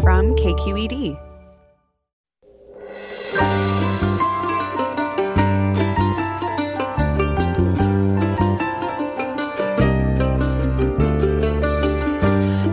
From KQED.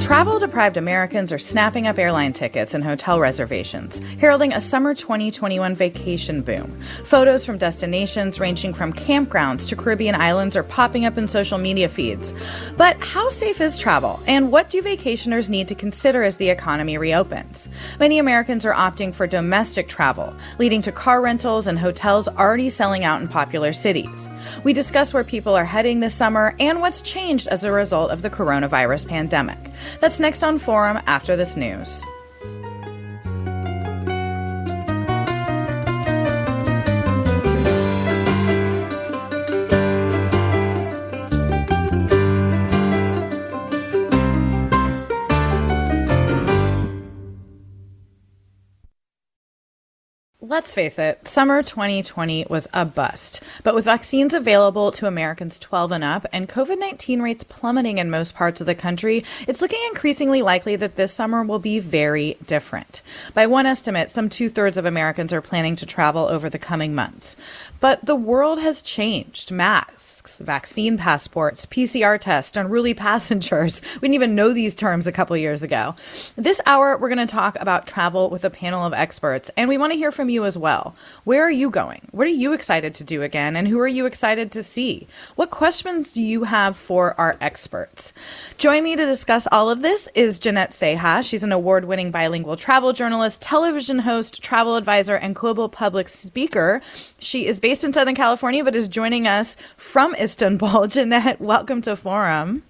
Travel-deprived Americans are snapping up airline tickets and hotel reservations, heralding a summer 2021 vacation boom. Photos from destinations ranging from campgrounds to Caribbean islands are popping up in social media feeds. But how safe is travel, and what do vacationers need to consider as the economy reopens? Many Americans are opting for domestic travel, leading to car rentals and hotels already selling out in popular cities. We discuss where people are heading this summer and what's changed as a result of the coronavirus pandemic. That's next on Forum after this news. Let's face it, summer 2020 was a bust. But with vaccines available to Americans 12 and up and COVID-19 rates plummeting in most parts of the country, it's looking increasingly likely that this summer will be very different. By one estimate, some 2/3 of Americans are planning to travel over the coming months. But the world has changed. Masks, vaccine passports, PCR tests, unruly passengers. We didn't even know these terms a couple years ago. This hour, we're going to talk about travel with a panel of experts, and we want to hear from you as well. Where are you going? What are you excited to do again? And who are you excited to see? What questions do you have for our experts? Join me to discuss all of this is Jeannette Ceja. She's an award-winning bilingual travel journalist, television host, travel advisor, and global public speaker. She is based in Southern California, but is joining us from Istanbul. Jeannette, welcome to Forum.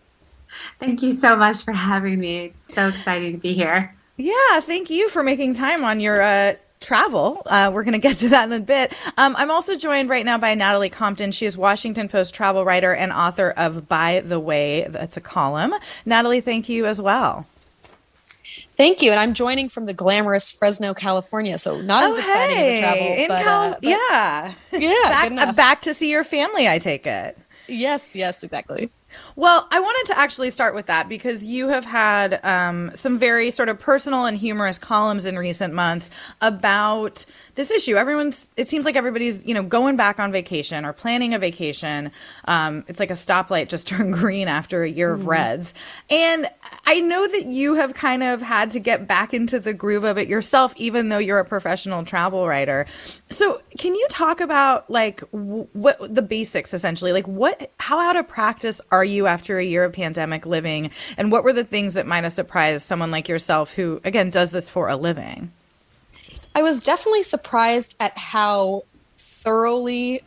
Thank you so much for having me. It's so exciting to be here. Yeah, thank you for making time on your travel. We're going to get to that in a bit. I'm also joined right now by Natalie Compton. She is Washington Post travel writer and author of By the Way. That's a column. Natalie, thank you as well. Thank you. And I'm joining from the glamorous Fresno, California. So not as exciting to travel. But back to see your family, I take it. Yes, exactly. Well, I wanted to actually start with that because you have had some very sort of personal and humorous columns in recent months about this issue. It seems like everybody's, going back on vacation or planning a vacation. It's like a stoplight just turned green after a year of reds. And I know that you have kind of had to get back into the groove of it yourself, even though you're a professional travel writer. So can you talk about what the basics essentially, how out of practice are you after a year of pandemic living, and what were the things that might have surprised someone like yourself who, again, does this for a living? I was definitely surprised at how thoroughly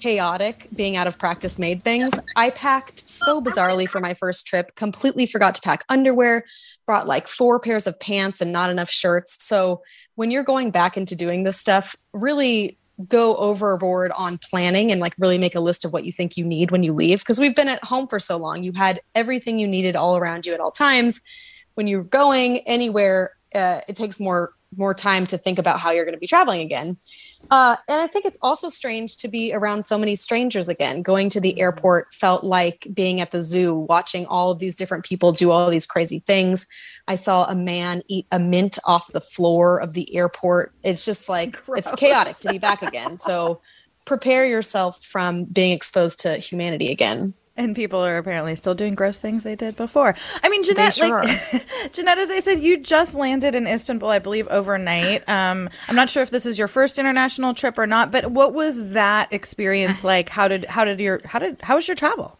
chaotic being out of practice made things. I packed so bizarrely for my first trip, completely forgot to pack underwear, brought 4 pairs of pants and not enough shirts. So when you're going back into doing this stuff, really go overboard on planning and really make a list of what you think you need when you leave. Because we've been at home for so long. You had everything you needed all around you at all times. When you're going anywhere, it takes more time to think about how you're going to be traveling again. And I think it's also strange to be around so many strangers again. Going to the airport felt like being at the zoo, watching all of these different people do all these crazy things. I saw a man eat a mint off the floor of the airport. It's just gross. It's chaotic to be back again. So prepare yourself from being exposed to humanity again. And people are apparently still doing gross things they did before. I mean, Jeannette, Jeannette, as I said, you just landed in Istanbul, I believe, overnight. I'm not sure if this is your first international trip or not, but what was that experience like? How was your travel?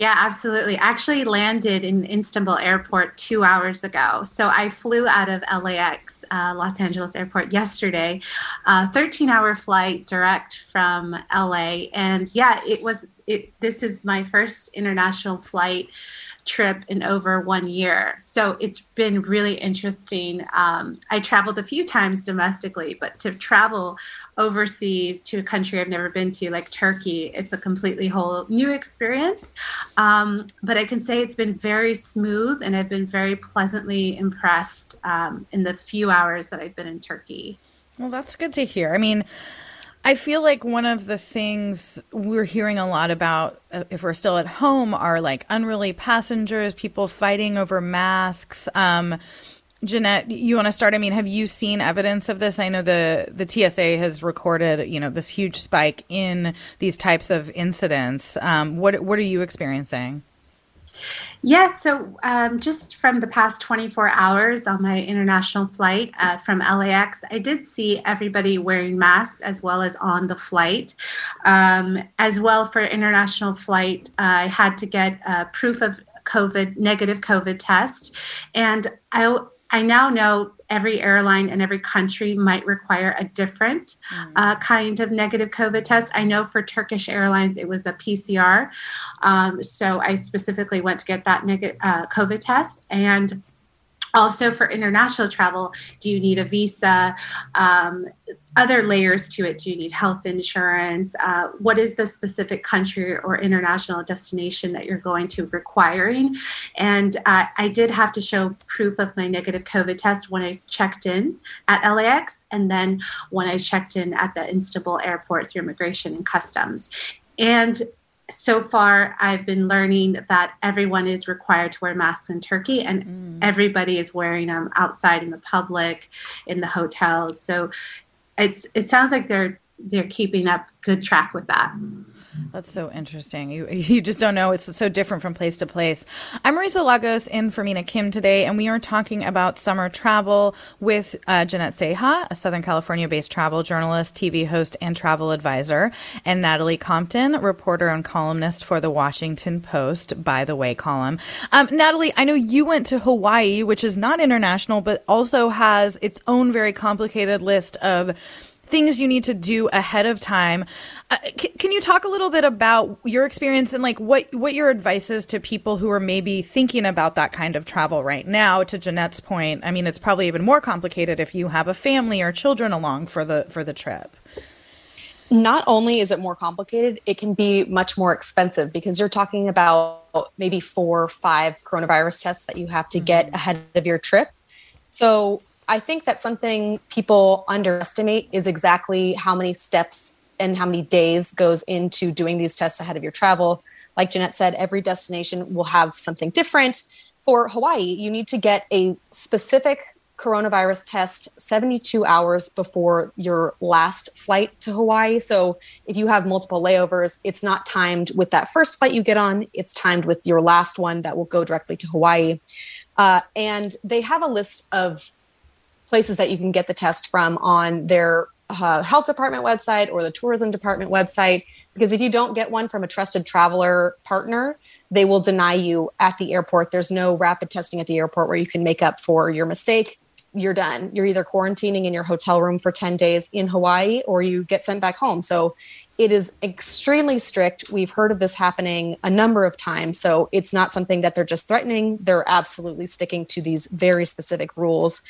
Yeah, absolutely. I actually landed in Istanbul Airport 2 hours ago. So I flew out of LAX, Los Angeles Airport, yesterday, 13-hour flight direct from LA. And yeah, this is my first international flight trip in over 1 year. So it's been really interesting. I traveled a few times domestically, but to travel overseas to a country I've never been to, like Turkey, it's a completely whole new experience. But I can say it's been very smooth, and I've been very pleasantly impressed in the few hours that I've been in Turkey. Well, that's good to hear. I mean, I feel like one of the things we're hearing a lot about, if we're still at home, are like unruly passengers, people fighting over masks. Jeannette, you want to start? I mean, have you seen evidence of this? I know the TSA has recorded, this huge spike in these types of incidents. What are you experiencing? Yes. So just from the past 24 hours on my international flight from LAX, I did see everybody wearing masks as well as on the flight. As well, for international flight, I had to get proof of negative COVID test. And I now know every airline and every country might require a different kind of negative COVID test. I know for Turkish Airlines, it was a PCR. So I specifically went to get that negative COVID test. And also for international travel, do you need a visa? Other layers to it. Do you need health insurance? What is the specific country or international destination that you're going to requiring? And I did have to show proof of my negative COVID test when I checked in at LAX, and then when I checked in at the Istanbul airport through immigration and customs. And so far, I've been learning that everyone is required to wear masks in Turkey, and everybody is wearing them outside in the public, in the hotels. So it sounds like they're keeping up good track with that. That's so interesting. You just don't know. It's so different from place to place. I'm Marisa Lagos in for Mina Kim today, and we are talking about summer travel with Jeannette Ceja, a Southern California-based travel journalist, TV host, and travel advisor, and Natalie Compton, reporter and columnist for The Washington Post, By the Way column. Natalie, I know you went to Hawaii, which is not international, but also has its own very complicated list of things you need to do ahead of time. Can you talk a little bit about your experience and like what your advice is to people who are maybe thinking about that kind of travel right now? To Jeannette's point, I mean, it's probably even more complicated if you have a family or children along for the trip. Not only is it more complicated, it can be much more expensive, because you're talking about maybe 4 or 5 coronavirus tests that you have to get ahead of your trip. So I think that something people underestimate is exactly how many steps and how many days goes into doing these tests ahead of your travel. Like Jeannette said, every destination will have something different. For Hawaii, you need to get a specific coronavirus test 72 hours before your last flight to Hawaii. So if you have multiple layovers, it's not timed with that first flight you get on. It's timed with your last one that will go directly to Hawaii. And they have a list of places that you can get the test from on their health department website or the tourism department website, because if you don't get one from a trusted traveler partner, they will deny you at the airport. There's no rapid testing at the airport where you can make up for your mistake. You're done. You're either quarantining in your hotel room for 10 days in Hawaii, or you get sent back home. So it is extremely strict. We've heard of this happening a number of times. So it's not something that they're just threatening. They're absolutely sticking to these very specific rules.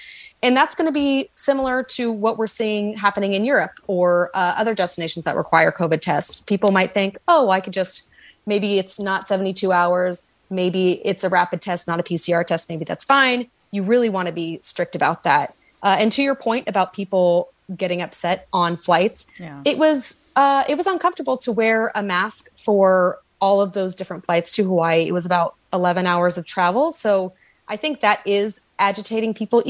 And that's going to be similar to what we're seeing happening in Europe or other destinations that require COVID tests. People might think, oh, I could just, maybe it's not 72 hours. Maybe it's a rapid test, not a PCR test. Maybe that's fine. You really want to be strict about that. And to your point about people getting upset on flights, it was uncomfortable to wear a mask for all of those different flights to Hawaii. It was about 11 hours of travel. So I think that is agitating people.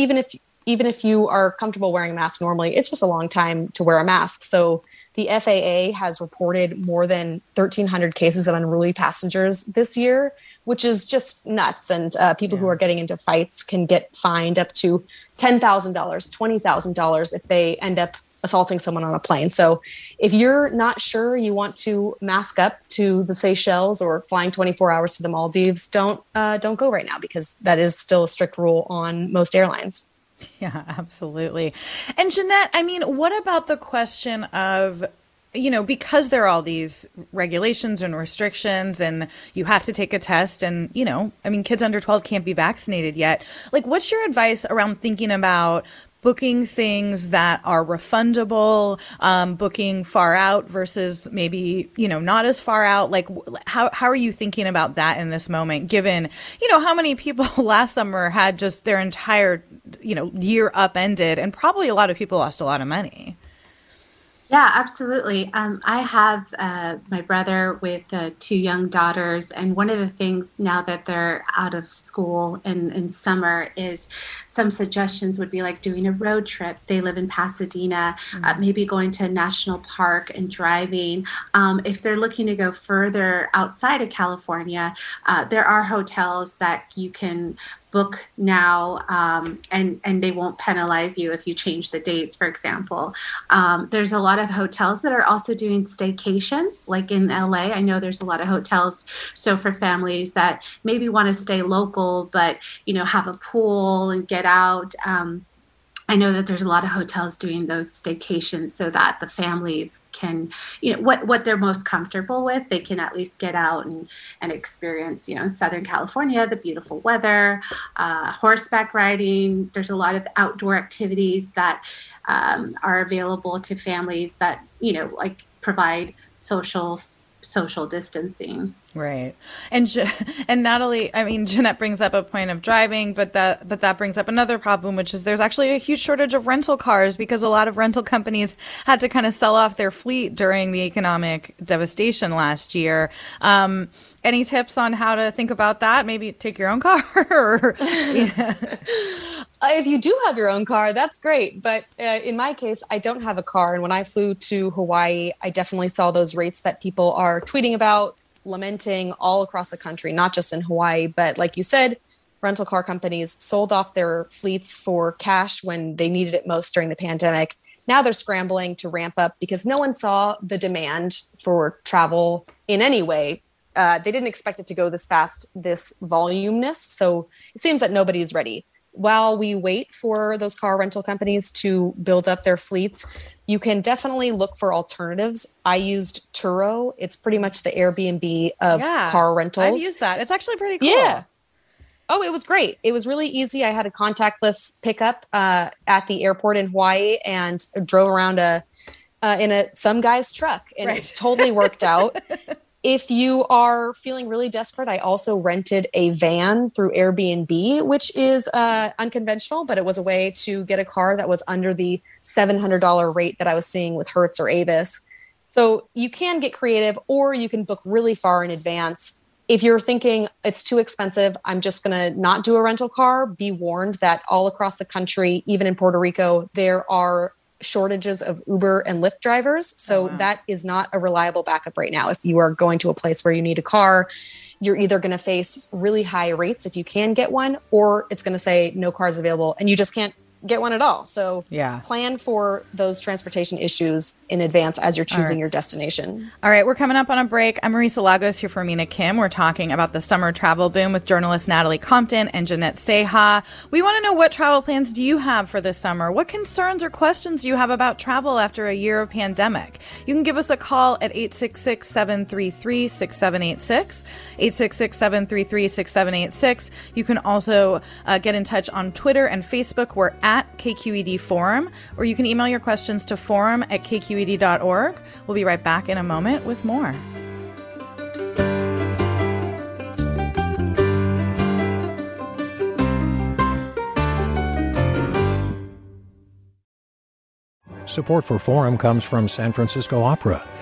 Even if you are comfortable wearing a mask normally, it's just a long time to wear a mask. So the FAA has reported more than 1,300 cases of unruly passengers this year, which is just nuts. And people who are getting into fights can get fined up to $10,000, $20,000 if they end up assaulting someone on a plane. So if you're not sure you want to mask up to the Seychelles or flying 24 hours to the Maldives, don't go right now, because that is still a strict rule on most airlines. Yeah, absolutely. And Jeannette, I mean, what about the question of, you know, because there are all these regulations and restrictions and you have to take a test and, you know, I mean, kids under 12 can't be vaccinated yet. Like, what's your advice around thinking about booking things that are refundable, booking far out versus maybe, you know, not as far out? Like, how are you thinking about that in this moment, given, you know, how many people last summer had just their entire, you know, year upended, and probably a lot of people lost a lot of money? Yeah, absolutely. I have my brother with 2 young daughters. And one of the things now that they're out of school and in summer is some suggestions would be like doing a road trip. They live in Pasadena, maybe going to a national park and driving. If they're looking to go further outside of California, there are hotels that you can book now, and they won't penalize you if you change the dates, for example. There's a lot of hotels that are also doing staycations, like in LA. I know there's a lot of hotels. So for families that maybe want to stay local, but, you know, have a pool and get out, I know that there's a lot of hotels doing those staycations so that the families can, you know, what they're most comfortable with, they can at least get out and experience, you know, in Southern California, the beautiful weather, horseback riding. There's a lot of outdoor activities that are available to families that, you know, like provide social distancing. Right. And Natalie, I mean, Jeannette brings up a point of driving, but that brings up another problem, which is there's actually a huge shortage of rental cars, because a lot of rental companies had to kind of sell off their fleet during the economic devastation last year. Any tips on how to think about that? Maybe take your own car? Or, yeah. If you do have your own car, that's great. But in my case, I don't have a car. And when I flew to Hawaii, I definitely saw those rates that people are tweeting about, lamenting all across the country, not just in Hawaii. But like you said, rental car companies sold off their fleets for cash when they needed it most during the pandemic. Now they're scrambling to ramp up because no one saw the demand for travel in any way. They didn't expect it to go this fast, this voluminous. So it seems that nobody is ready. While we wait for those car rental companies to build up their fleets, you can definitely look for alternatives. I used Turo. It's pretty much the Airbnb of car rentals. I've used that. It's actually pretty cool. Yeah. Oh, it was great. It was really easy. I had a contactless pickup at the airport in Hawaii and drove around in some guy's truck, and It totally worked out. If you are feeling really desperate, I also rented a van through Airbnb, which is unconventional, but it was a way to get a car that was under the $700 rate that I was seeing with Hertz or Avis. So you can get creative, or you can book really far in advance. If you're thinking it's too expensive, I'm just going to not do a rental car, be warned that all across the country, even in Puerto Rico, there are shortages of Uber and Lyft drivers. So that is not a reliable backup right now. If you are going to a place where you need a car, you're either going to face really high rates if you can get one, or it's going to say no cars available and you just can't get one at all. So plan for those transportation issues in advance as you're choosing your destination. All right, we're coming up on a break. I'm Marisa Lagos here for Mina Kim. We're talking about the summer travel boom with journalist Natalie Compton and Jeannette Ceja. We want to know, what travel plans do you have for this summer? What concerns or questions do you have about travel after a year of pandemic? You can give us a call at 866-733-6786, 866-733-6786. You can also get in touch on Twitter and Facebook. We're at KQED Forum, or you can email your questions to forum@kqed.org. We'll be right back in a moment with more. Support for Forum comes from San Francisco Opera.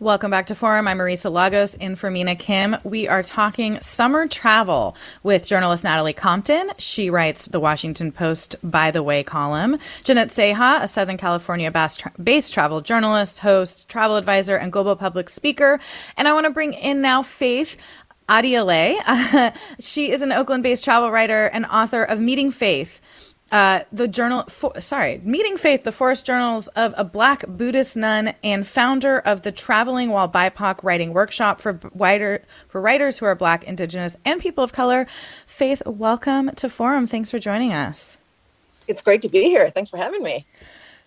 Welcome back to Forum. I'm Marisa Lagos in for Mina Kim. We are talking summer travel with journalist Natalie Compton. She writes the Washington Post By the Way column. Jeannette Ceja, a Southern California-based travel journalist, host, travel advisor, and global public speaker. And I want to bring in now Faith Adiele. She is an Oakland-based travel writer and author of Meeting Faith. Meeting Faith, the Forest Journals of a Black Buddhist Nun, and founder of the Traveling While BIPOC Writing Workshop for writers who are Black, Indigenous, and people of color. Faith, welcome to Forum. Thanks for joining us. It's great to be here. Thanks for having me.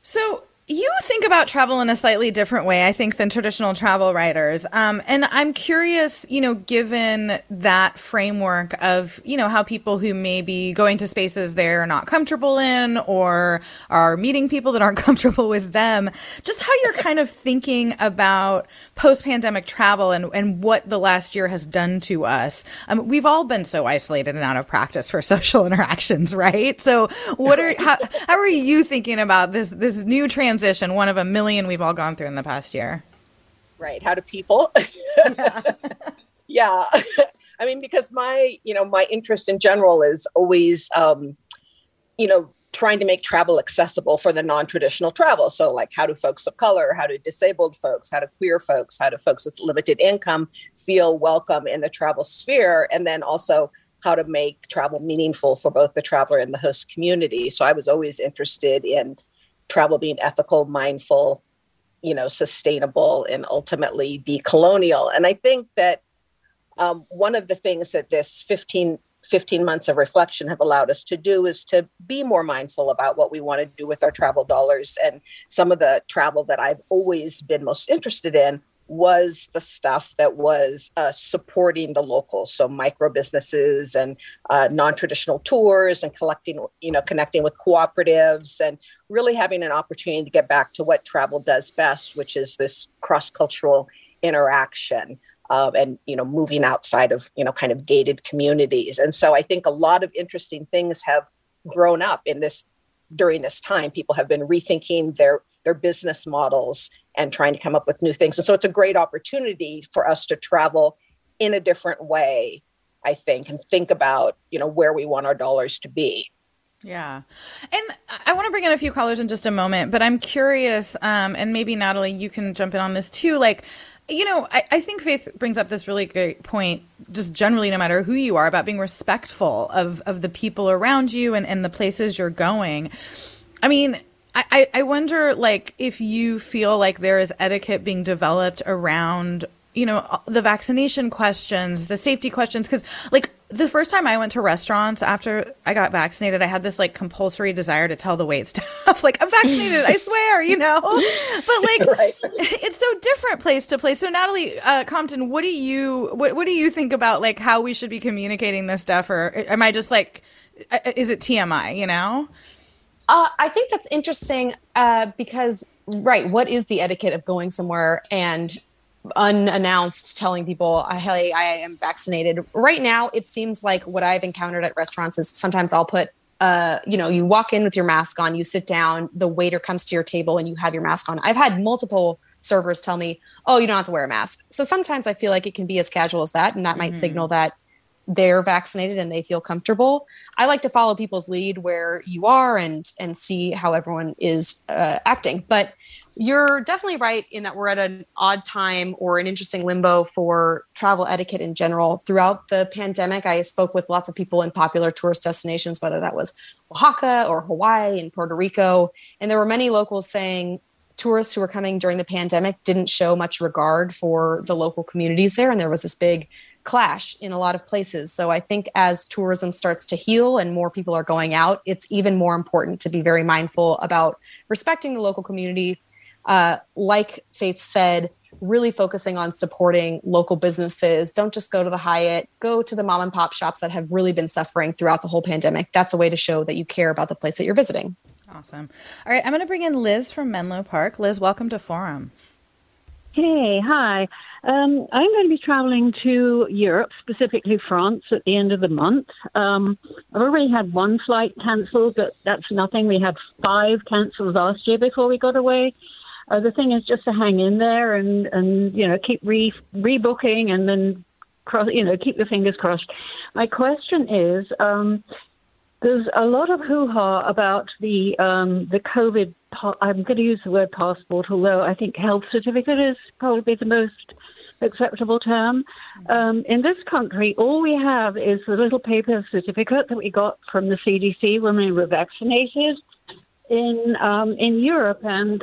So you think about travel in a slightly different way, I think, than traditional travel writers. And I'm curious, given that framework of, how people who may be going to spaces they're not comfortable in or are meeting people that aren't comfortable with them, just how you're kind of thinking about post-pandemic travel and what the last year has done to us. We've all been so isolated and out of practice for social interactions, right? So how are you thinking about this new transition, one of a million we've all gone through in the past year? Right. How do people? Yeah. Yeah. I mean, because my interest in general is always, trying to make travel accessible for the non-traditional travel. So like, how do folks of color, how do disabled folks, how do queer folks, how do folks with limited income feel welcome in the travel sphere? And then also how to make travel meaningful for both the traveler and the host community. So I was always interested in travel being ethical, mindful, sustainable, and ultimately decolonial. And I think that one of the things that this 15 months of reflection have allowed us to do is to be more mindful about what we want to do with our travel dollars. And some of the travel that I've always been most interested in was the stuff that was supporting the locals. So micro businesses and non-traditional tours and connecting with cooperatives and really having an opportunity to get back to what travel does best, which is this cross-cultural interaction. And moving outside of, kind of gated communities. And so I think a lot of interesting things have grown up during this time. People have been rethinking their business models and trying to come up with new things. And so it's a great opportunity for us to travel in a different way, I think, and think about, where we want our dollars to be. Yeah. And I want to bring in a few callers in just a moment, but I'm curious, and maybe Natalie, you can jump in on this too. Like, I think Faith brings up this really great point, just generally, no matter who you are, about being respectful of the people around you and the places you're going. I mean, I wonder, like, if you feel like there is etiquette being developed around, the vaccination questions, the safety questions, because, like, the first time I went to restaurants after I got vaccinated, I had this like compulsory desire to tell the waitstaff, like, I'm vaccinated, I swear, But like, right. It's so different place to place. So Natalie Compton, what do you think about like how we should be communicating this stuff, or am I just like, is it TMI? I think that's interesting because right, what is the etiquette of going somewhere and unannounced telling people, hey, I am vaccinated. Right now, it seems like what I've encountered at restaurants is sometimes I'll put, you walk in with your mask on, you sit down, the waiter comes to your table and you have your mask on. I've had multiple servers tell me, oh, you don't have to wear a mask. So sometimes I feel like it can be as casual as that. And that might signal that they're vaccinated and they feel comfortable. I like to follow people's lead where you are and see how everyone is acting. But you're definitely right in that we're at an odd time or an interesting limbo for travel etiquette in general. Throughout the pandemic, I spoke with lots of people in popular tourist destinations, whether that was Oaxaca or Hawaii and Puerto Rico. And there were many locals saying tourists who were coming during the pandemic didn't show much regard for the local communities there. And there was this big clash in a lot of places. So I think as tourism starts to heal and more people are going out, it's even more important to be very mindful about respecting the local community. Like Faith said, really focusing on supporting local businesses. Don't just go to the Hyatt, go to the mom and pop shops that have really been suffering throughout the whole pandemic. That's a way to show that you care about the place that you're visiting. Awesome. All right. I'm going to bring in Liz from Menlo Park. Liz, welcome to Forum. Hey, hi. I'm going to be traveling to Europe, specifically France, at the end of the month. I've already had one flight canceled, but that's nothing. We had 5 cancels last year before we got away. The thing is just to hang in there and you know, keep rebooking and then, keep your fingers crossed. My question is, there's a lot of hoo-ha about the COVID, I'm going to use the word passport, although I think health certificate is probably the most acceptable term. In this country, all we have is the little paper certificate that we got from the CDC when we were vaccinated. In Europe and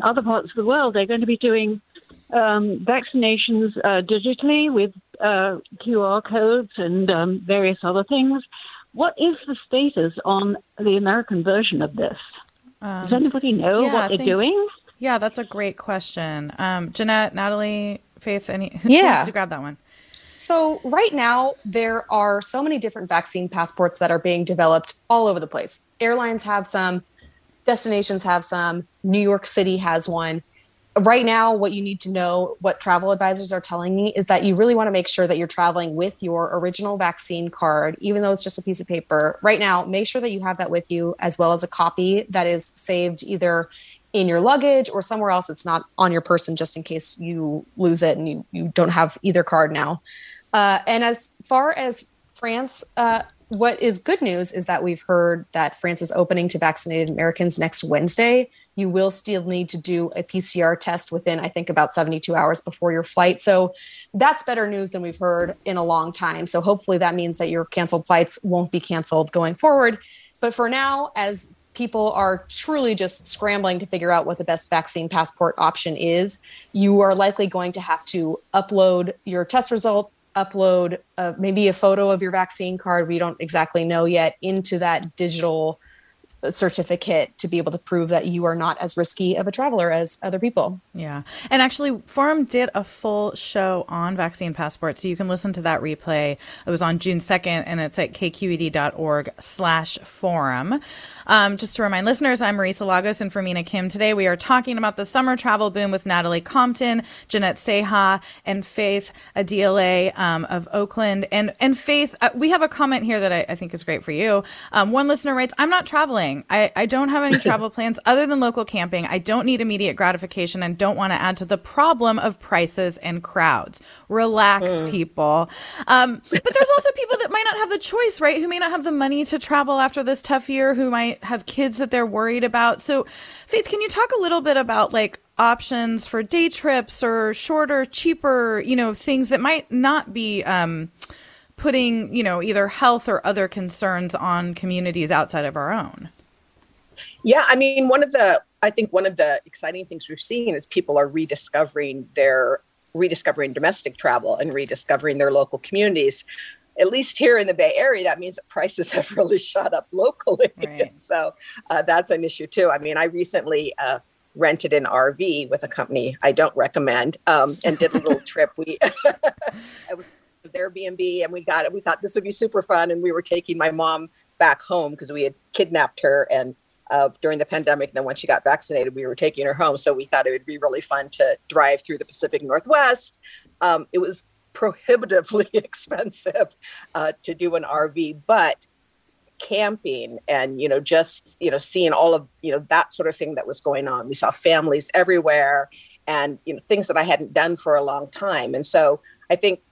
other parts of the world, they're going to be doing vaccinations digitally with QR codes and various other things. What is the status on the American version of this? Does anybody know what they're doing? Yeah, that's a great question. Jeannette, Natalie, Faith, who wants to grab that one? So right now, there are so many different vaccine passports that are being developed all over the place. Airlines have some. Destinations have some. New York City has one. Right now, what you need to know, what travel advisors are telling me, is that you really want to make sure that you're traveling with your original vaccine card, even though it's just a piece of paper. Right now, make sure that you have that with you, as well as a copy that is saved either in your luggage or somewhere else. It's not on your person, just in case you lose it and you don't have either card now. And as far as France, what is good news is that we've heard that France is opening to vaccinated Americans next Wednesday. You will still need to do a PCR test within, I think, about 72 hours before your flight. So that's better news than we've heard in a long time. So hopefully that means that your canceled flights won't be canceled going forward. But for now, as people are truly just scrambling to figure out what the best vaccine passport option is, you are likely going to have to upload your test result, upload maybe a photo of your vaccine card, we don't exactly know yet, into that digital certificate to be able to prove that you are not as risky of a traveler as other people. Yeah. And actually, Forum did a full show on vaccine passports, so you can listen to that replay. It was on June 2nd, and it's at kqed.org/forum. Just to remind listeners, I'm Marisa Lagos, and for Mina Kim today, we are talking about the summer travel boom with Natalie Compton, Jeannette Ceja, and Faith Adiele of Oakland. And Faith, we have a comment here that I think is great for you. One listener writes, I'm not traveling. I don't have any travel plans other than local camping. I don't need immediate gratification and don't want to add to the problem of prices and crowds. Relax, people. But there's also people that might not have the choice, right? Who may not have the money to travel after this tough year, who might have kids that they're worried about. So, Faith, can you talk a little bit about like options for day trips or shorter, cheaper, things that might not be putting, either health or other concerns on communities outside of our own? Yeah, I mean, I think one of the exciting things we've seen is people are rediscovering domestic travel and rediscovering their local communities. At least here in the Bay Area, that means that prices have really shot up locally. Right. So that's an issue too. I mean, I recently rented an RV with a company I don't recommend and did a little trip. It was Airbnb, and we got it. We thought this would be super fun, and we were taking my mom back home because we had kidnapped her and during the pandemic. And then when she got vaccinated, we were taking her home. So we thought it would be really fun to drive through the Pacific Northwest. It was prohibitively expensive to do an RV, but camping and seeing all of that sort of thing that was going on. We saw families everywhere, and things that I hadn't done for a long time. And so I think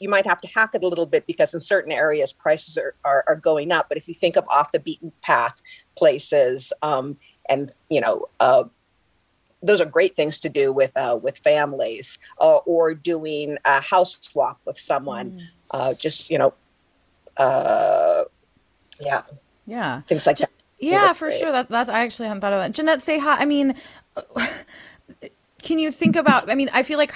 you might have to hack it a little bit because in certain areas prices are going up. But if you think of off the beaten path places, those are great things to do with families or doing a house swap with someone. Things like that. Yeah, for sure. That's I actually hadn't thought of that. Jeannette, say hi. I mean. Can you think about, I feel like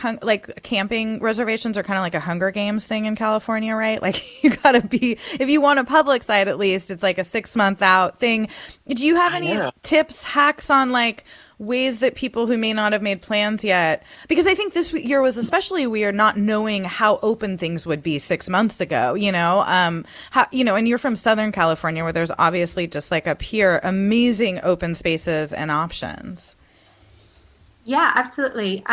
camping reservations are kind of like a Hunger Games thing in California, right? Like you got to be, if you want a public site, at least it's like a 6-month out thing. Do you have any tips, hacks on like ways that people who may not have made plans yet, because I think this year was especially weird not knowing how open things would be 6 months ago, and you're from Southern California where there's obviously just like up here, amazing open spaces and options. Yeah, absolutely.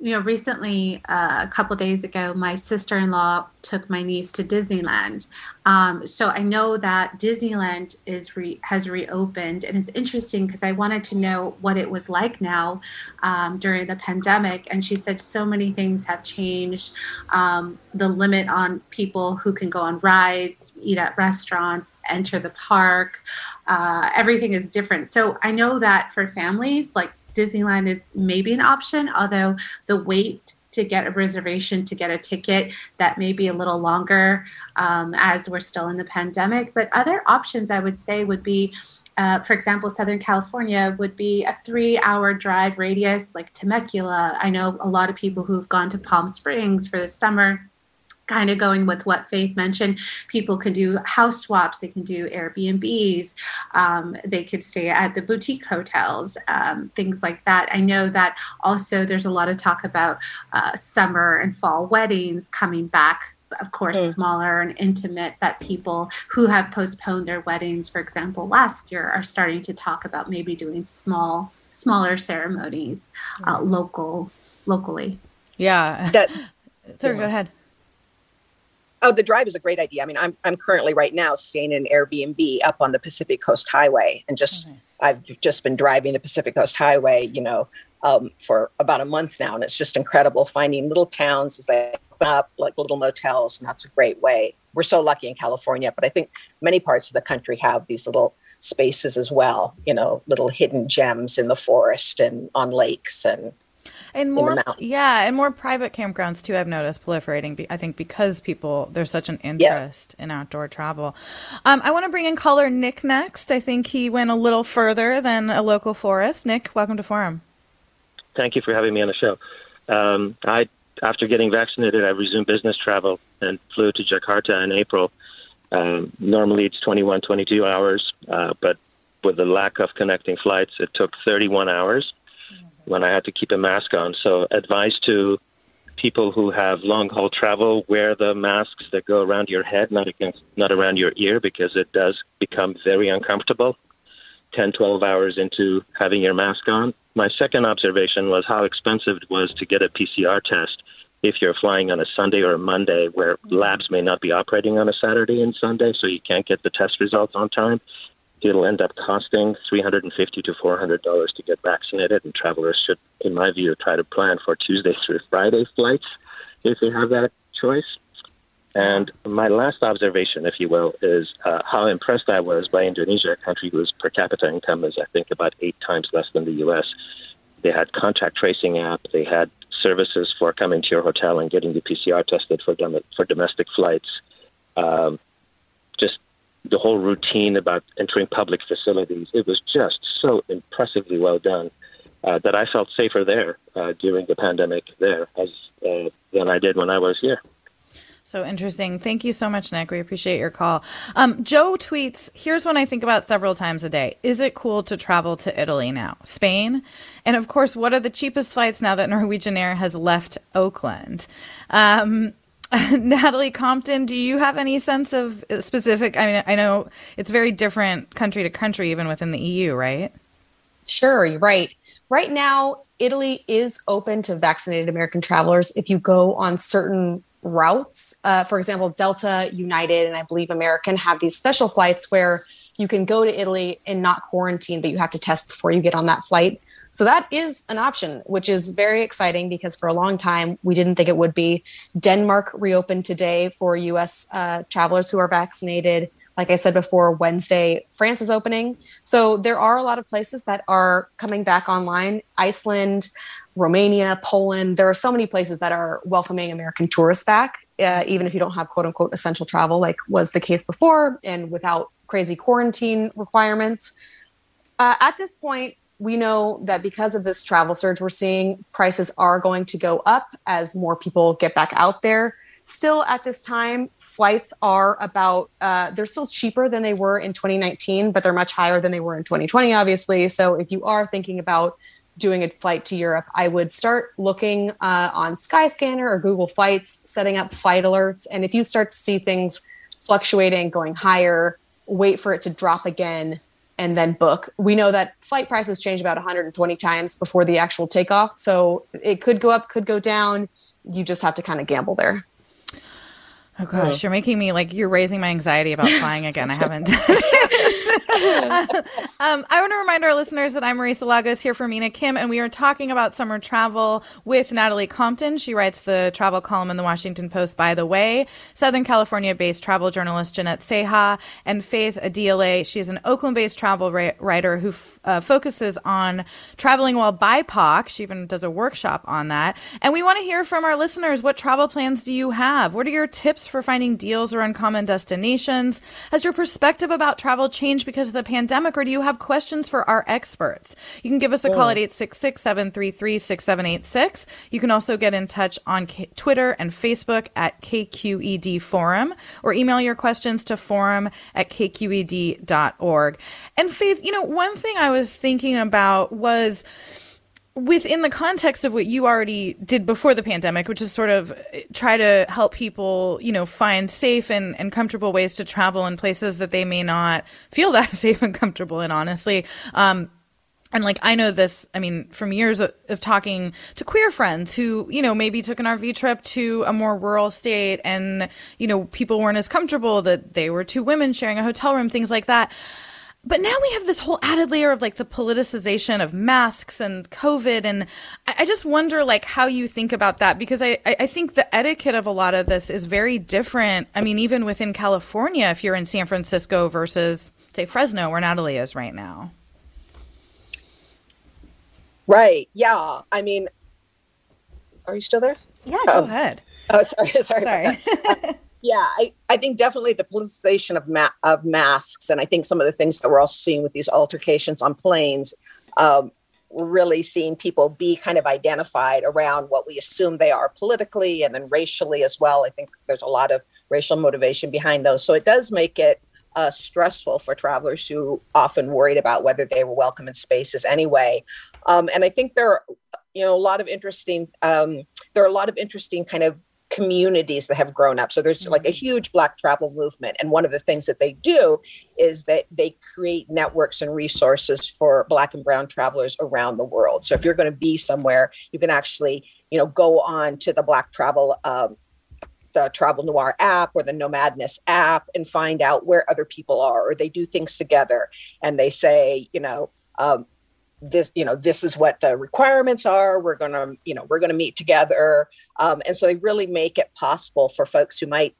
Recently, a couple days ago, my sister-in-law took my niece to Disneyland. So I know that Disneyland has reopened, and it's interesting because I wanted to know what it was like now during the pandemic. And she said so many things have changed. The limit on people who can go on rides, eat at restaurants, enter the park, everything is different. So I know that for families, like, Disneyland is maybe an option, although the wait to get a reservation, to get a ticket, that may be a little longer as we're still in the pandemic. But other options I would say would be, for example, Southern California would be a 3-hour drive radius, like Temecula. I know a lot of people who've gone to Palm Springs for the summer. Kind of going with what Faith mentioned, people can do house swaps, they can do Airbnbs, they could stay at the boutique hotels, things like that. I know that also there's a lot of talk about summer and fall weddings coming back, of course, smaller and intimate, that people who have postponed their weddings, for example, last year are starting to talk about maybe doing smaller ceremonies locally. Yeah. Sorry, go ahead. Oh, the drive is a great idea. I mean, I'm currently right now staying in an Airbnb up on the Pacific Coast Highway, and just I've just been driving the Pacific Coast Highway, for about a month now, and it's just incredible finding little towns as they open up, like little motels, and that's a great way. We're so lucky in California, but I think many parts of the country have these little spaces as well, little hidden gems in the forest and on lakes and more, and more private campgrounds too. I've noticed proliferating. I think because there's such an interest in outdoor travel. I want to bring in caller Nick next. I think he went a little further than a local forest. Nick, welcome to Forum. Thank you for having me on the show. After getting vaccinated, I resumed business travel and flew to Jakarta in April. Normally it's 21, 22 hours, but with the lack of connecting flights, it took 31 hours. When I had to keep a mask on. So advice to people who have long-haul travel, wear the masks that go around your head, not around your ear, because it does become very uncomfortable 10, 12 hours into having your mask on. My second observation was how expensive it was to get a PCR test if you're flying on a Sunday or a Monday, where labs may not be operating on a Saturday and Sunday, so you can't get the test results on time. It'll end up costing $350 to $400 to get vaccinated, and travelers should, in my view, try to plan for Tuesday through Friday flights if they have that choice. And my last observation, if you will, is how impressed I was by Indonesia, a country whose per capita income is, I think, about 8 times less than the U.S. They had contact tracing app. They had services for coming to your hotel and getting the PCR tested for domestic flights. The whole routine about entering public facilities, it was just so impressively well done that I felt safer there during the pandemic there than I did when I was here. So interesting. Thank you so much, Nick. We appreciate your call. Joe tweets, here's one I think about several times a day. Is it cool to travel to Italy now? Spain? And of course, what are the cheapest flights now that Norwegian Air has left Oakland? Natalie Compton, do you have any sense of specific? I mean, I know it's very different country to country, even within the EU, right? Sure, you're right. Right now, Italy is open to vaccinated American travelers if you go on certain routes. For example, Delta, United, and I believe American have these special flights where you can go to Italy and not quarantine, but you have to test before you get on that flight. So that is an option, which is very exciting because for a long time, we didn't think it would be. Denmark reopened today for U.S. travelers who are vaccinated. Like I said before, Wednesday, France is opening. So there are a lot of places that are coming back online. Iceland, Romania, Poland. There are so many places that are welcoming American tourists back, even if you don't have quote unquote essential travel like was the case before and without crazy quarantine requirements. At this point, we know that because of this travel surge we're seeing, prices are going to go up as more people get back out there. Still at this time, flights are they're still cheaper than they were in 2019, but they're much higher than they were in 2020, obviously. So if you are thinking about doing a flight to Europe, I would start looking on Skyscanner or Google Flights, setting up flight alerts. And if you start to see things fluctuating, going higher, wait for it to drop again. and then book. We know that flight prices change about 120 times before the actual takeoff. So it could go up, could go down. You just have to kind of gamble there. Oh gosh, You're making me you're raising my anxiety about flying again. I haven't. I want to remind our listeners that I'm Marisa Lagos here for Mina Kim, and we are talking about summer travel with Natalie Compton. She writes the travel column in the Washington Post, by the way. Southern California-based travel journalist Jeannette Ceja, and Faith Adiele. She's an Oakland-based travel writer who focuses on traveling while BIPOC. She even does a workshop on that. And we want to hear from our listeners. What travel plans do you have? What are your tips for finding deals or uncommon destinations? Has your perspective about travel changed because of the pandemic, or do you have questions for our experts? You can give us a call at 866-733-6786. You can also get in touch on Twitter and Facebook at KQED Forum, or email your questions to forum@kqed.org. And Faith, one thing I was thinking about was, within the context of what you already did before the pandemic, which is sort of try to help people, find safe and comfortable ways to travel in places that they may not feel that safe and comfortable in, honestly. And I know this, from years of talking to queer friends who, maybe took an RV trip to a more rural state and, people weren't as comfortable, that they were two women sharing a hotel room, things like that. But now we have this whole added layer of the politicization of masks and COVID. And I just wonder how you think about that, because I think the etiquette of a lot of this is very different. Even within California, if you're in San Francisco versus, say, Fresno, where Natalie is right now. Right. Yeah. Are you still there? Yeah, go ahead. Oh, sorry. Yeah, I think definitely the politicization of masks, and I think some of the things that we're also seeing with these altercations on planes, we're really seeing people be kind of identified around what we assume they are politically and then racially as well. I think there's a lot of racial motivation behind those. So it does make it stressful for travelers who often worried about whether they were welcome in spaces anyway. And I think there are, a lot of interesting kind of communities that have grown up. So there's a huge Black travel movement. And one of the things that they do is that they create networks and resources for Black and brown travelers around the world. So if you're going to be somewhere, you can actually, go on to the Black travel, the Travel Noir app or the Nomadness app, and find out where other people are, or they do things together. And they say, this is what the requirements are. We're going to meet together. And so they really make it possible for folks who might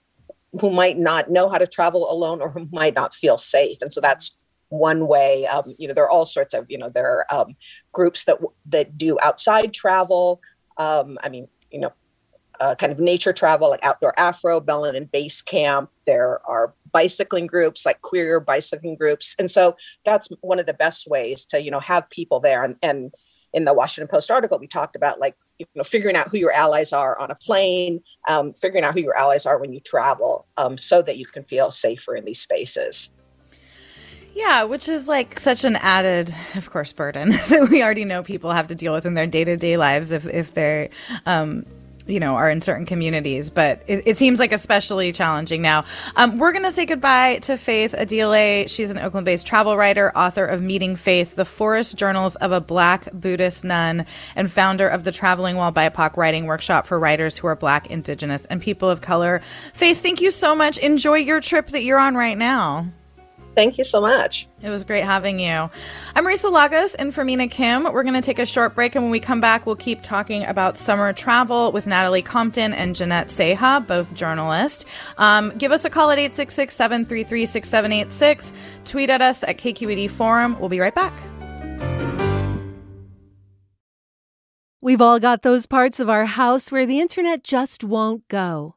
not know how to travel alone, or who might not feel safe. And so that's one way. There are all sorts of, there are groups that do outside travel. Kind of nature travel, like Outdoor Afro, Bellin and Base Camp. There are bicycling groups, like queer bicycling groups. And so that's one of the best ways to, have people there. And in the Washington Post article, we talked about figuring out who your allies are on a plane, figuring out who your allies are when you travel, so that you can feel safer in these spaces. Yeah, which is such an added, of course, burden that we already know people have to deal with in their day-to-day lives if they're, are in certain communities, but it seems especially challenging now. We're going to say goodbye to Faith Adiele. She's an Oakland-based travel writer, author of Meeting Faith, The Forest Journals of a Black Buddhist Nun, and founder of the Traveling While BIPOC Writing Workshop for writers who are Black, Indigenous, and people of color. Faith, thank you so much. Enjoy your trip that you're on right now. Thank you so much. It was great having you. I'm Marisa Lagos, and for Mina Kim, we're going to take a short break. And when we come back, we'll keep talking about summer travel with Natalie Compton and Jeannette Ceja, both journalists. Give us a call at 866-733-6786. Tweet at us at KQED Forum. We'll be right back. We've all got those parts of our house where the internet just won't go.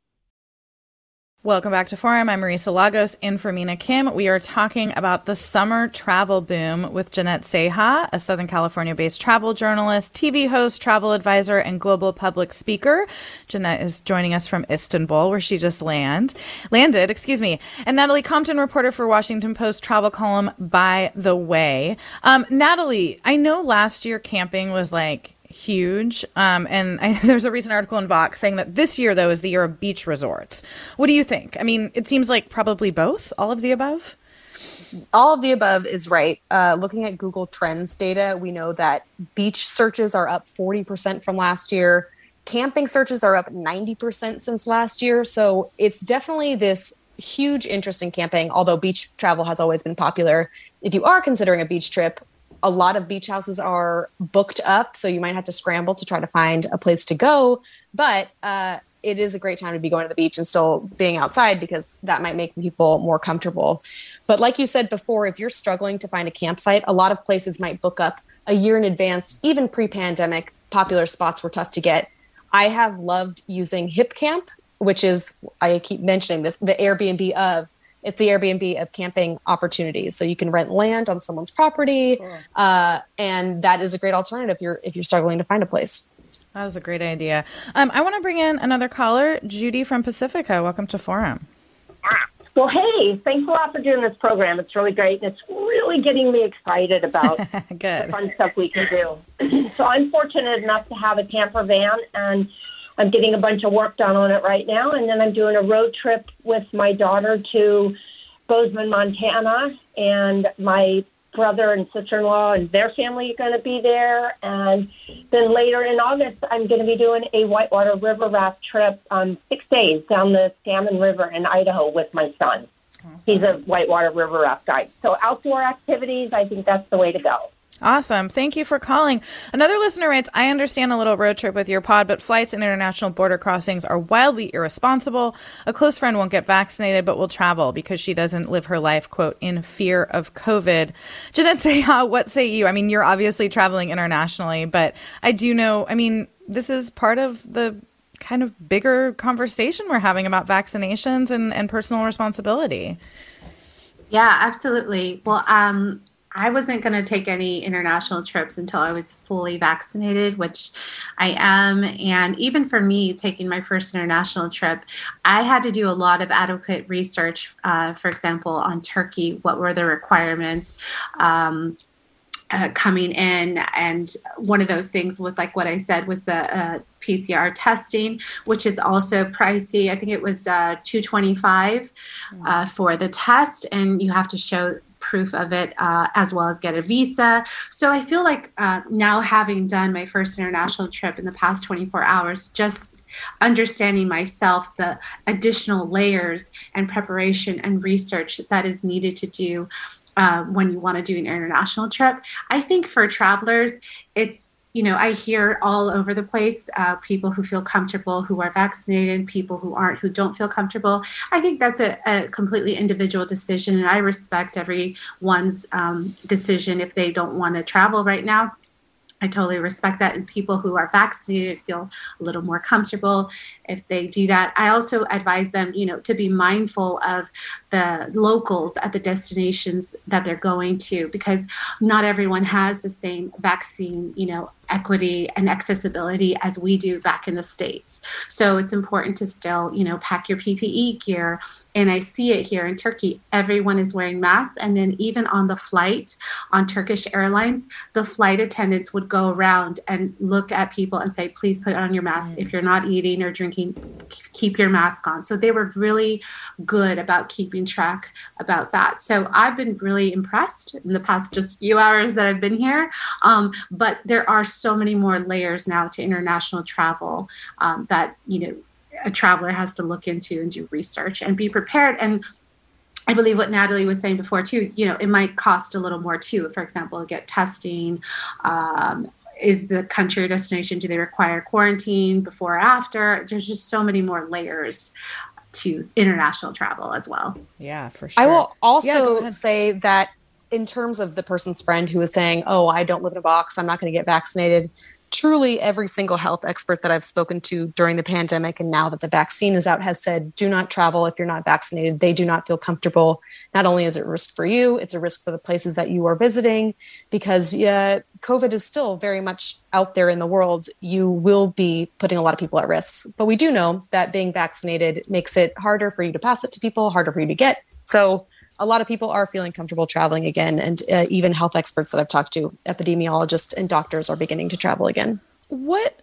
Welcome back to Forum. I'm Marisa Lagos in for Mina Kim. We are talking about the summer travel boom with Jeannette Ceja, a Southern California-based travel journalist, TV host, travel advisor, and global public speaker. Jeannette is joining us from Istanbul, where she just landed, and Natalie Compton, reporter for Washington Post travel column By the Way. Natalie, I know last year camping was like huge. And there's a recent article in Vox saying that this year, though, is the year of beach resorts. What do you think? I mean, it seems like probably both, all of the above. All of the above is right. Looking at Google Trends data, we know that beach searches are up 40% from last year. Camping searches are up 90% since last year. So it's definitely this huge interest in camping, although beach travel has always been popular. If you are considering a beach trip, a lot of beach houses are booked up, so you might have to scramble to try to find a place to go. But it is a great time to be going to the beach and still being outside, because that might make people more comfortable. But like you said before, if you're struggling to find a campsite, a lot of places might book up a year in advance. Even pre-pandemic, popular spots were tough to get. I have loved using HipCamp, which is, I keep mentioning this, it's the Airbnb of camping opportunities. So you can rent land on someone's property. Cool. And that is a great alternative if you're struggling to find a place. That is a great idea. I want to bring in another caller, Judy from Pacifica. Welcome to Forum. Well, hey, thanks a lot for doing this program. It's really great. And it's really getting me excited about the fun stuff we can do. So I'm fortunate enough to have a camper van, and I'm getting a bunch of work done on it right now, and then I'm doing a road trip with my daughter to Bozeman, Montana, and my brother and sister-in-law and their family are going to be there. And then later in August, I'm going to be doing a whitewater river raft trip on 6 days down the Salmon River in Idaho with my son. Awesome. He's a whitewater river raft guide. So outdoor activities, I think that's the way to go. Awesome. Thank you for calling. Another listener writes, I understand a little road trip with your pod, but flights and international border crossings are wildly irresponsible. A close friend won't get vaccinated, but will travel because she doesn't live her life, quote, in fear of COVID. Jeannette Ceja, what say you? I mean, you're obviously traveling internationally, but I do know, I mean, this is part of the kind of bigger conversation we're having about vaccinations and personal responsibility. Yeah, absolutely. Well, I wasn't going to take any international trips until I was fully vaccinated, which I am. And even for me, taking my first international trip, I had to do a lot of adequate research, for example, on Turkey. What were the requirements coming in? And one of those things was, like what I said, was the PCR testing, which is also pricey. I think it was $225 for the test, and you have to show proof of it, as well as get a visa. So I feel like now, having done my first international trip in the past 24 hours, just understanding myself, the additional layers and preparation and research that is needed to do when you want to do an international trip. I think for travelers, it's, you know, I hear all over the place, people who feel comfortable, who are vaccinated, people who aren't, who don't feel comfortable. I think that's a completely individual decision, and I respect everyone's decision if they don't want to travel right now. I totally respect that, and people who are vaccinated feel a little more comfortable if they do that. I also advise them, you know, to be mindful of the locals at the destinations that they're going to, because not everyone has the same vaccine, you know, equity and accessibility as we do back in the States. So it's important to still, you know, pack your PPE gear. And I see it here in Turkey. Everyone is wearing masks. And then even on the flight, on Turkish Airlines, the flight attendants would go around and look at people and say, please put on your mask. If you're not eating or drinking, keep your mask on. So they were really good about keeping track about that. So I've been really impressed in the past just few hours that I've been here. But there are so many more layers now to international travel that, you know, a traveler has to look into and do research and be prepared. And I believe what Natalie was saying before too, you know, it might cost a little more too. For example, get testing, is the country or destination, do they require quarantine before or after? There's just so many more layers to international travel as well. Yeah, for sure. I will also say that in terms of the person's friend who was saying, oh, I don't live in a box, I'm not going to get vaccinated, truly every single health expert that I've spoken to during the pandemic and now that the vaccine is out has said, do not travel if you're not vaccinated. They do not feel comfortable. Not only is it a risk for you, it's a risk for the places that you are visiting because COVID is still very much out there in the world. You will be putting a lot of people at risk. But we do know that being vaccinated makes it harder for you to pass it to people, harder for you to get. So a lot of people are feeling comfortable traveling again. And even health experts that I've talked to, epidemiologists and doctors are beginning to travel again. What,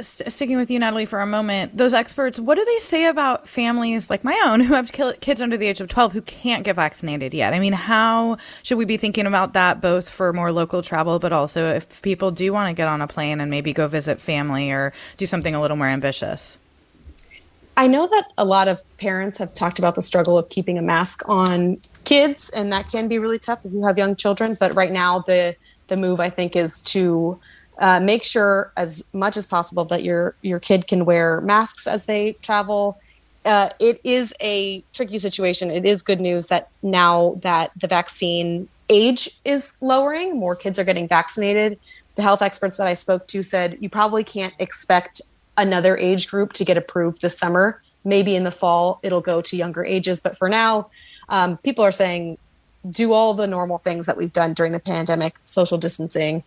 sticking with you, Natalie, for a moment, those experts, what do they say about families like my own who have kids under the age of 12 who can't get vaccinated yet? I mean, how should we be thinking about that, both for more local travel, but also if people do want to get on a plane and maybe go visit family or do something a little more ambitious? I know that a lot of parents have talked about the struggle of keeping a mask on kids, and that can be really tough if you have young children. But right now, the move, I think, is to make sure as much as possible that your kid can wear masks as they travel. It is a tricky situation. It is good news that now that the vaccine age is lowering, more kids are getting vaccinated. The health experts that I spoke to said you probably can't expect another age group to get approved this summer. Maybe in the fall, it'll go to younger ages. But for now, people are saying, do all the normal things that we've done during the pandemic, social distancing,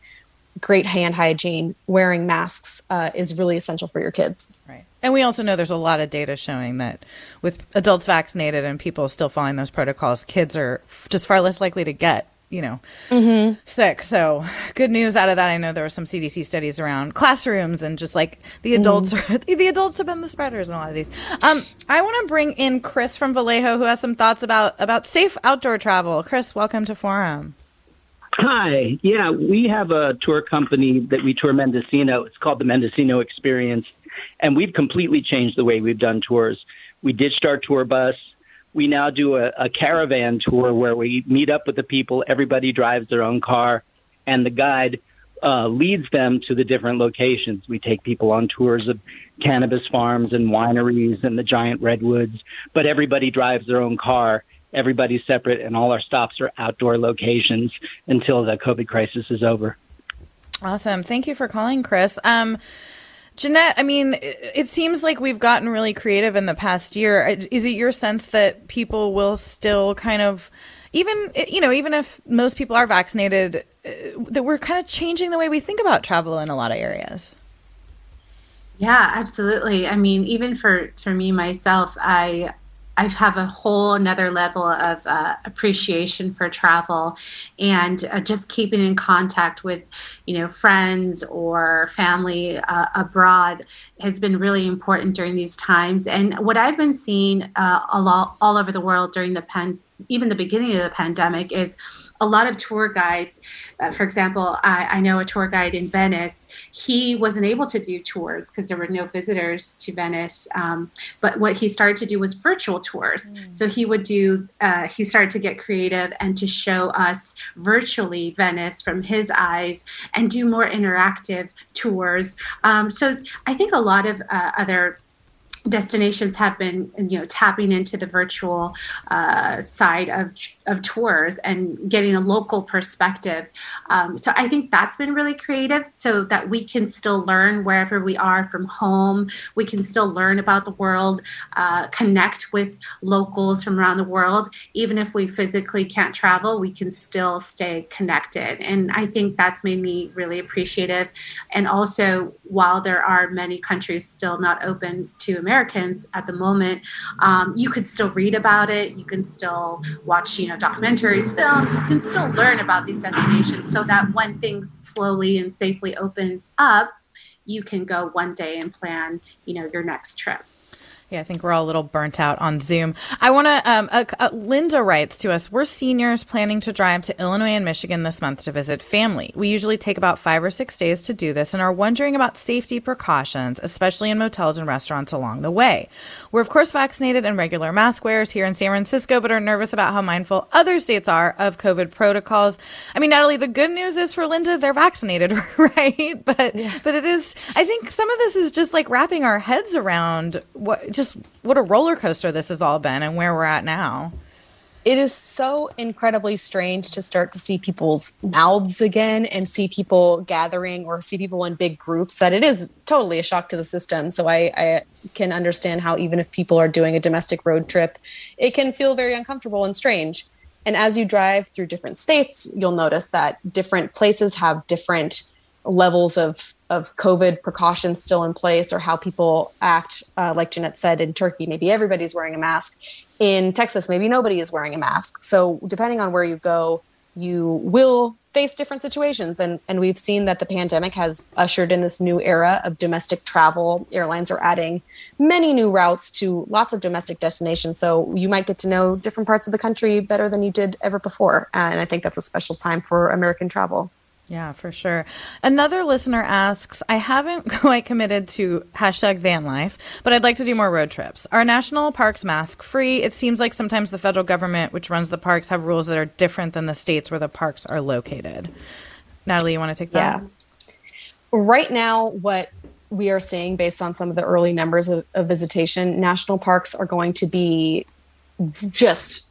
great hand hygiene, wearing masks is really essential for your kids. Right. And we also know there's a lot of data showing that with adults vaccinated and people still following those protocols, kids are just far less likely to get sick. So good news out of that. I know there were some CDC studies around classrooms and just like the adults the adults have been the spreaders in a lot of these. I want to bring in Chris from Vallejo, who has some thoughts about safe outdoor travel. Chris, welcome to Forum. Hi. Yeah, we have a tour company that we tour Mendocino. It's called the Mendocino Experience. And we've completely changed the way we've done tours. We ditched our tour bus. We now do a caravan tour where we meet up with the people. Everybody drives their own car, and the guide leads them to the different locations. We take people on tours of cannabis farms and wineries and the giant redwoods, but everybody drives their own car. Everybody's separate, and all our stops are outdoor locations until the COVID crisis is over. Awesome. Thank you for calling, Chris. Jeannette, I mean, it seems like we've gotten really creative in the past year. Is it your sense that people will still kind of, even if most people are vaccinated, that we're kind of changing the way we think about travel in a lot of areas? Yeah, absolutely. I mean, even for me myself, I have a whole another level of appreciation for travel and just keeping in contact with, friends or family abroad has been really important during these times. And what I've been seeing all over the world during even the beginning of the pandemic is a lot of tour guides. For example, I know a tour guide in Venice. He wasn't able to do tours because there were no visitors to Venice. But what he started to do was virtual tours. So he started to get creative and to show us virtually Venice from his eyes and do more interactive tours. So I think a lot of other destinations have been, tapping into the virtual side of tours and getting a local perspective. So I think that's been really creative so that we can still learn wherever we are from home. We can still learn about the world, connect with locals from around the world. Even if we physically can't travel, we can still stay connected. And I think that's made me really appreciative. And also, while there are many countries still not open to Americans at the moment, you could still read about it. You can still watch, documentaries, film. You can still learn about these destinations so that when things slowly and safely open up, you can go one day and plan, your next trip. Yeah, I think we're all a little burnt out on Zoom. I want to, Linda writes to us, we're seniors planning to drive to Illinois and Michigan this month to visit family. We usually take about 5 or 6 days to do this and are wondering about safety precautions, especially in motels and restaurants along the way. We're, of course, vaccinated and regular mask wearers here in San Francisco, but are nervous about how mindful other states are of COVID protocols. I mean, Natalie, the good news is for Linda, they're vaccinated, right? But it is, I think some of this is just like wrapping our heads around what a roller coaster this has all been and where we're at now. It is so incredibly strange to start to see people's mouths again and see people gathering or see people in big groups that it is totally a shock to the system. So I can understand how even if people are doing a domestic road trip, it can feel very uncomfortable and strange. And as you drive through different states, you'll notice that different places have different levels of COVID precautions still in place or how people act. Like Jeannette said, in Turkey, maybe everybody's wearing a mask. In Texas, maybe nobody is wearing a mask. So depending on where you go, you will face different situations. And we've seen that the pandemic has ushered in this new era of domestic travel. Airlines are adding many new routes to lots of domestic destinations. So you might get to know different parts of the country better than you did ever before. And I think that's a special time for American travel. Yeah, for sure. Another listener asks, I haven't quite committed to #vanlife, but I'd like to do more road trips. Are national parks mask free? It seems like sometimes the federal government, which runs the parks, have rules that are different than the states where the parks are located. Natalie, you want to take that? Yeah. Right now, what we are seeing based on some of the early numbers of visitation, national parks are going to be just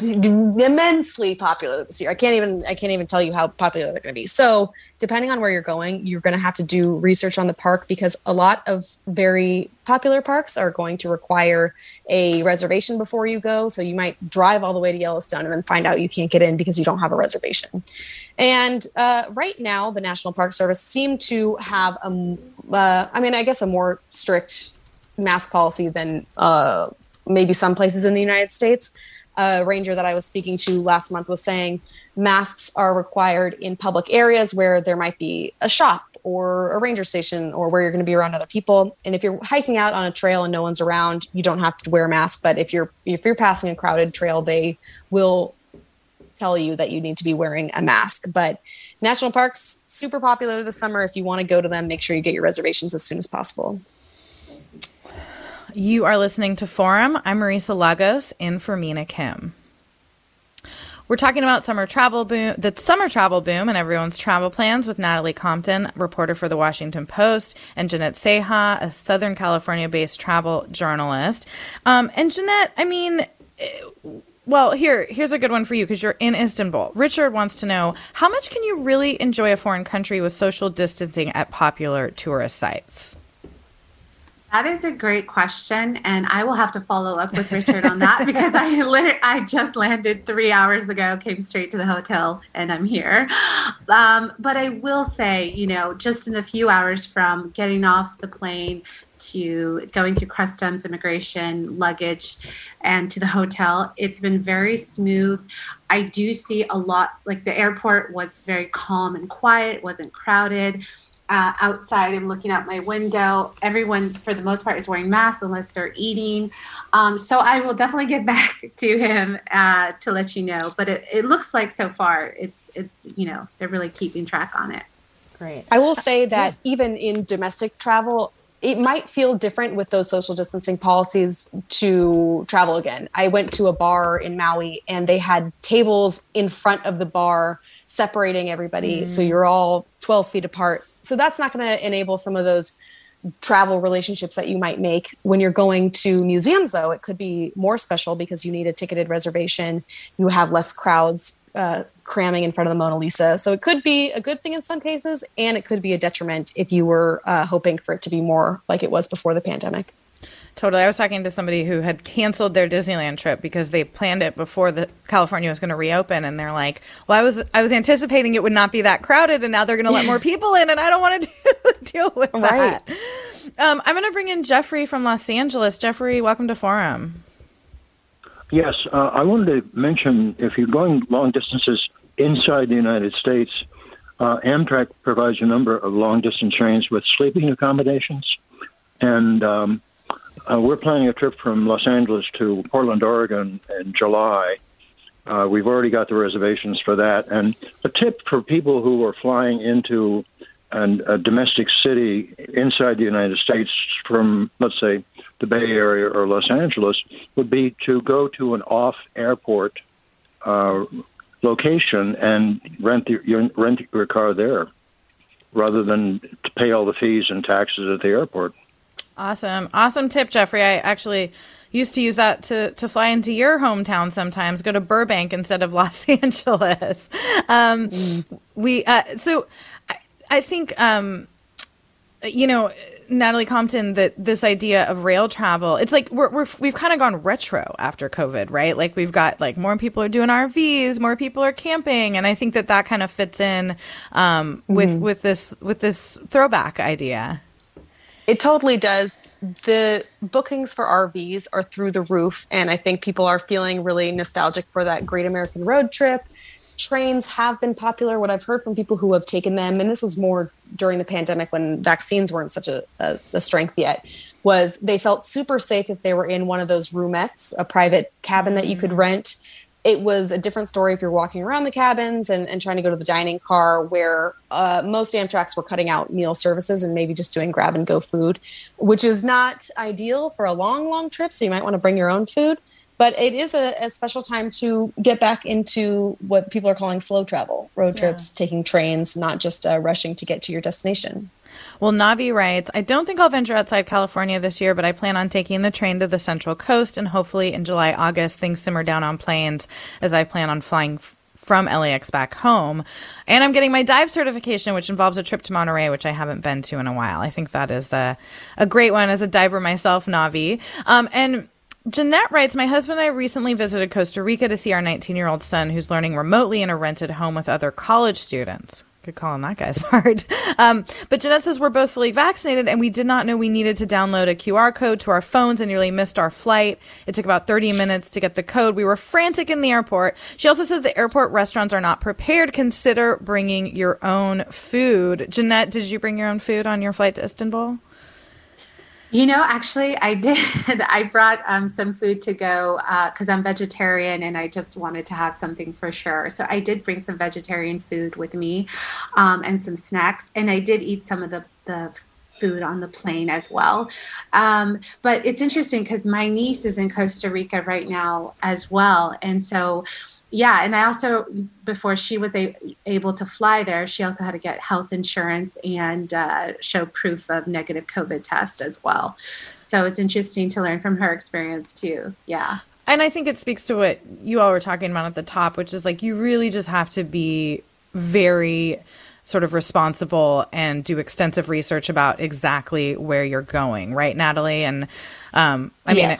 immensely popular this year. I can't even tell you how popular they're going to be. So depending on where you're going, you're going to have to do research on the park because a lot of very popular parks are going to require a reservation before you go. So you might drive all the way to Yellowstone and then find out you can't get in because you don't have a reservation. And right now, the National Park Service seem to have a more strict mask policy than maybe some places in the United States. A ranger that I was speaking to last month was saying masks are required in public areas where there might be a shop or a ranger station or where you're going to be around other people. And if you're hiking out on a trail and no one's around, you don't have to wear a mask. But if you're passing a crowded trail, they will tell you that you need to be wearing a mask. But national parks, super popular this summer. If you want to go to them, make sure you get your reservations as soon as possible. You are listening to Forum. I'm Marisa Lagos in for Mina Kim. We're talking about the summer travel boom and everyone's travel plans with Natalie Compton, reporter for The Washington Post, and Jeannette Ceja, a Southern California-based travel journalist. And Jeannette, here's a good one for you because you're in Istanbul. Richard wants to know, how much can you really enjoy a foreign country with social distancing at popular tourist sites? That is a great question, and I will have to follow up with Richard on that because I just landed 3 hours ago, came straight to the hotel, and I'm here. But I will say, just in the few hours from getting off the plane to going through customs, immigration, luggage, and to the hotel, it's been very smooth. I do see a lot, like the airport was very calm and quiet, wasn't crowded. Outside, I'm looking out my window. Everyone, for the most part, is wearing masks unless they're eating. So I will definitely get back to him to let you know. But it looks like so far, it's they're really keeping track on it. Great. I will say that even in domestic travel, it might feel different with those social distancing policies to travel again. I went to a bar in Maui and they had tables in front of the bar separating everybody. Mm-hmm. So you're all 12 feet apart. So that's not going to enable some of those travel relationships that you might make. When you're going to museums, though, it could be more special because you need a ticketed reservation. You have less crowds cramming in front of the Mona Lisa. So it could be a good thing in some cases, and it could be a detriment if you were hoping for it to be more like it was before the pandemic. Totally. I was talking to somebody who had canceled their Disneyland trip because they planned it before the California was going to reopen. And they're like, well, I was anticipating it would not be that crowded. And now they're going to let more people in. And I don't want to deal with that. I'm going to bring in Jeffrey from Los Angeles. Jeffrey, welcome to Forum. Yes. I wanted to mention, if you're going long distances inside the United States, Amtrak provides a number of long distance trains with sleeping accommodations. And we're planning a trip from Los Angeles to Portland, Oregon in July. We've already got the reservations for that. And a tip for people who are flying into a domestic city inside the United States from, let's say, the Bay Area or Los Angeles, would be to go to an off-airport location and rent your car there rather than to pay all the fees and taxes at the airport. Awesome. Awesome tip, Jeffrey. I actually used to use that to fly into your hometown sometimes, go to Burbank instead of Los Angeles. So I think, you know, Natalie Compton, that this idea of rail travel, it's like we've kind of gone retro after COVID, right? Like we've got like more people are doing RVs, more people are camping. And I think that that kind of fits in with this throwback idea. It totally does. The bookings for RVs are through the roof. And I think people are feeling really nostalgic for that Great American Road Trip. Trains have been popular, what I've heard from people who have taken them, and this was more during the pandemic when vaccines weren't such a strength yet, was they felt super safe if they were in one of those roomettes, a private cabin that you could rent. It was a different story if you're walking around the cabins and trying to go to the dining car, where most Amtraks were cutting out meal services and maybe just doing grab and go food, which is not ideal for a long, long trip. So you might want to bring your own food. But it is a special time to get back into what people are calling slow travel, road trips, taking trains, not just rushing to get to your destination. Well, Navi writes, I don't think I'll venture outside California this year, but I plan on taking the train to the Central Coast, and hopefully in July, August, things simmer down on planes as I plan on flying from LAX back home. And I'm getting my dive certification, which involves a trip to Monterey, which I haven't been to in a while. I think that is a great one as a diver myself, Navi. And Jeannette writes, my husband and I recently visited Costa Rica to see our 19-year-old son, who's learning remotely in a rented home with other college students. Good call on that guy's part. But Jeannette says we're both fully vaccinated, and we did not know we needed to download a QR code to our phones and nearly missed our flight. It took about 30 minutes to get the code. We were frantic in the airport. She also says the airport restaurants are not prepared. Consider bringing your own food. Jeannette, did you bring your own food on your flight to Istanbul? You know, actually, I did. I brought some food to go because I'm vegetarian and I just wanted to have something for sure. So I did bring some vegetarian food with me and some snacks. And I did eat some of the food on the plane as well. But it's interesting because my niece is in Costa Rica right now as well. And so, yeah, and I also, before she was able to fly there, she also had to get health insurance and show proof of negative COVID test as well. So it's interesting to learn from her experience too. Yeah. And I think it speaks to what you all were talking about at the top, which is like you really just have to be very sort of responsible and do extensive research about exactly where you're going, right, Natalie? And I mean,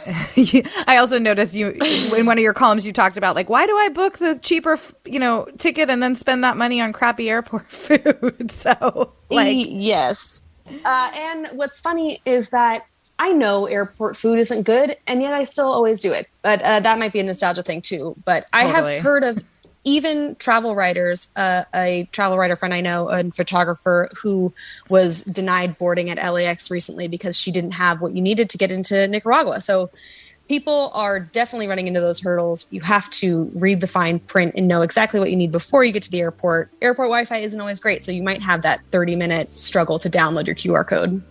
I also noticed you in one of your columns, you talked about like, why do I book the cheaper, you know, ticket and then spend that money on crappy airport food? So like, yes. And what's funny is that I know airport food isn't good, and yet I still always do it. But that might be a nostalgia thing too. But totally. I have heard of even travel writers, a travel writer friend I know and photographer who was denied boarding at LAX recently because she didn't have what you needed to get into Nicaragua. So people are definitely running into those hurdles. You have to read the fine print and know exactly what you need before you get to the airport. Airport Wi-Fi isn't always great, so you might have that 30-minute struggle to download your QR code.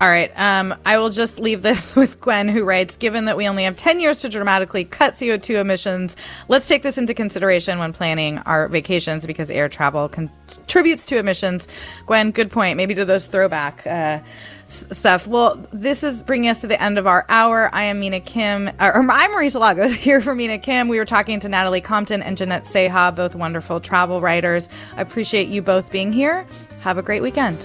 All right. I will just leave this with Gwen, who writes, given that we only have 10 years to dramatically cut CO2 emissions, let's take this into consideration when planning our vacations because air travel contributes to emissions. Gwen, good point. Maybe to those throwback stuff. Well, this is bringing us to the end of our hour. I am Mina Kim, or I'm Marisa Lagos here for Mina Kim. We were talking to Natalie Compton and Jeannette Ceja, both wonderful travel writers. I appreciate you both being here. Have a great weekend.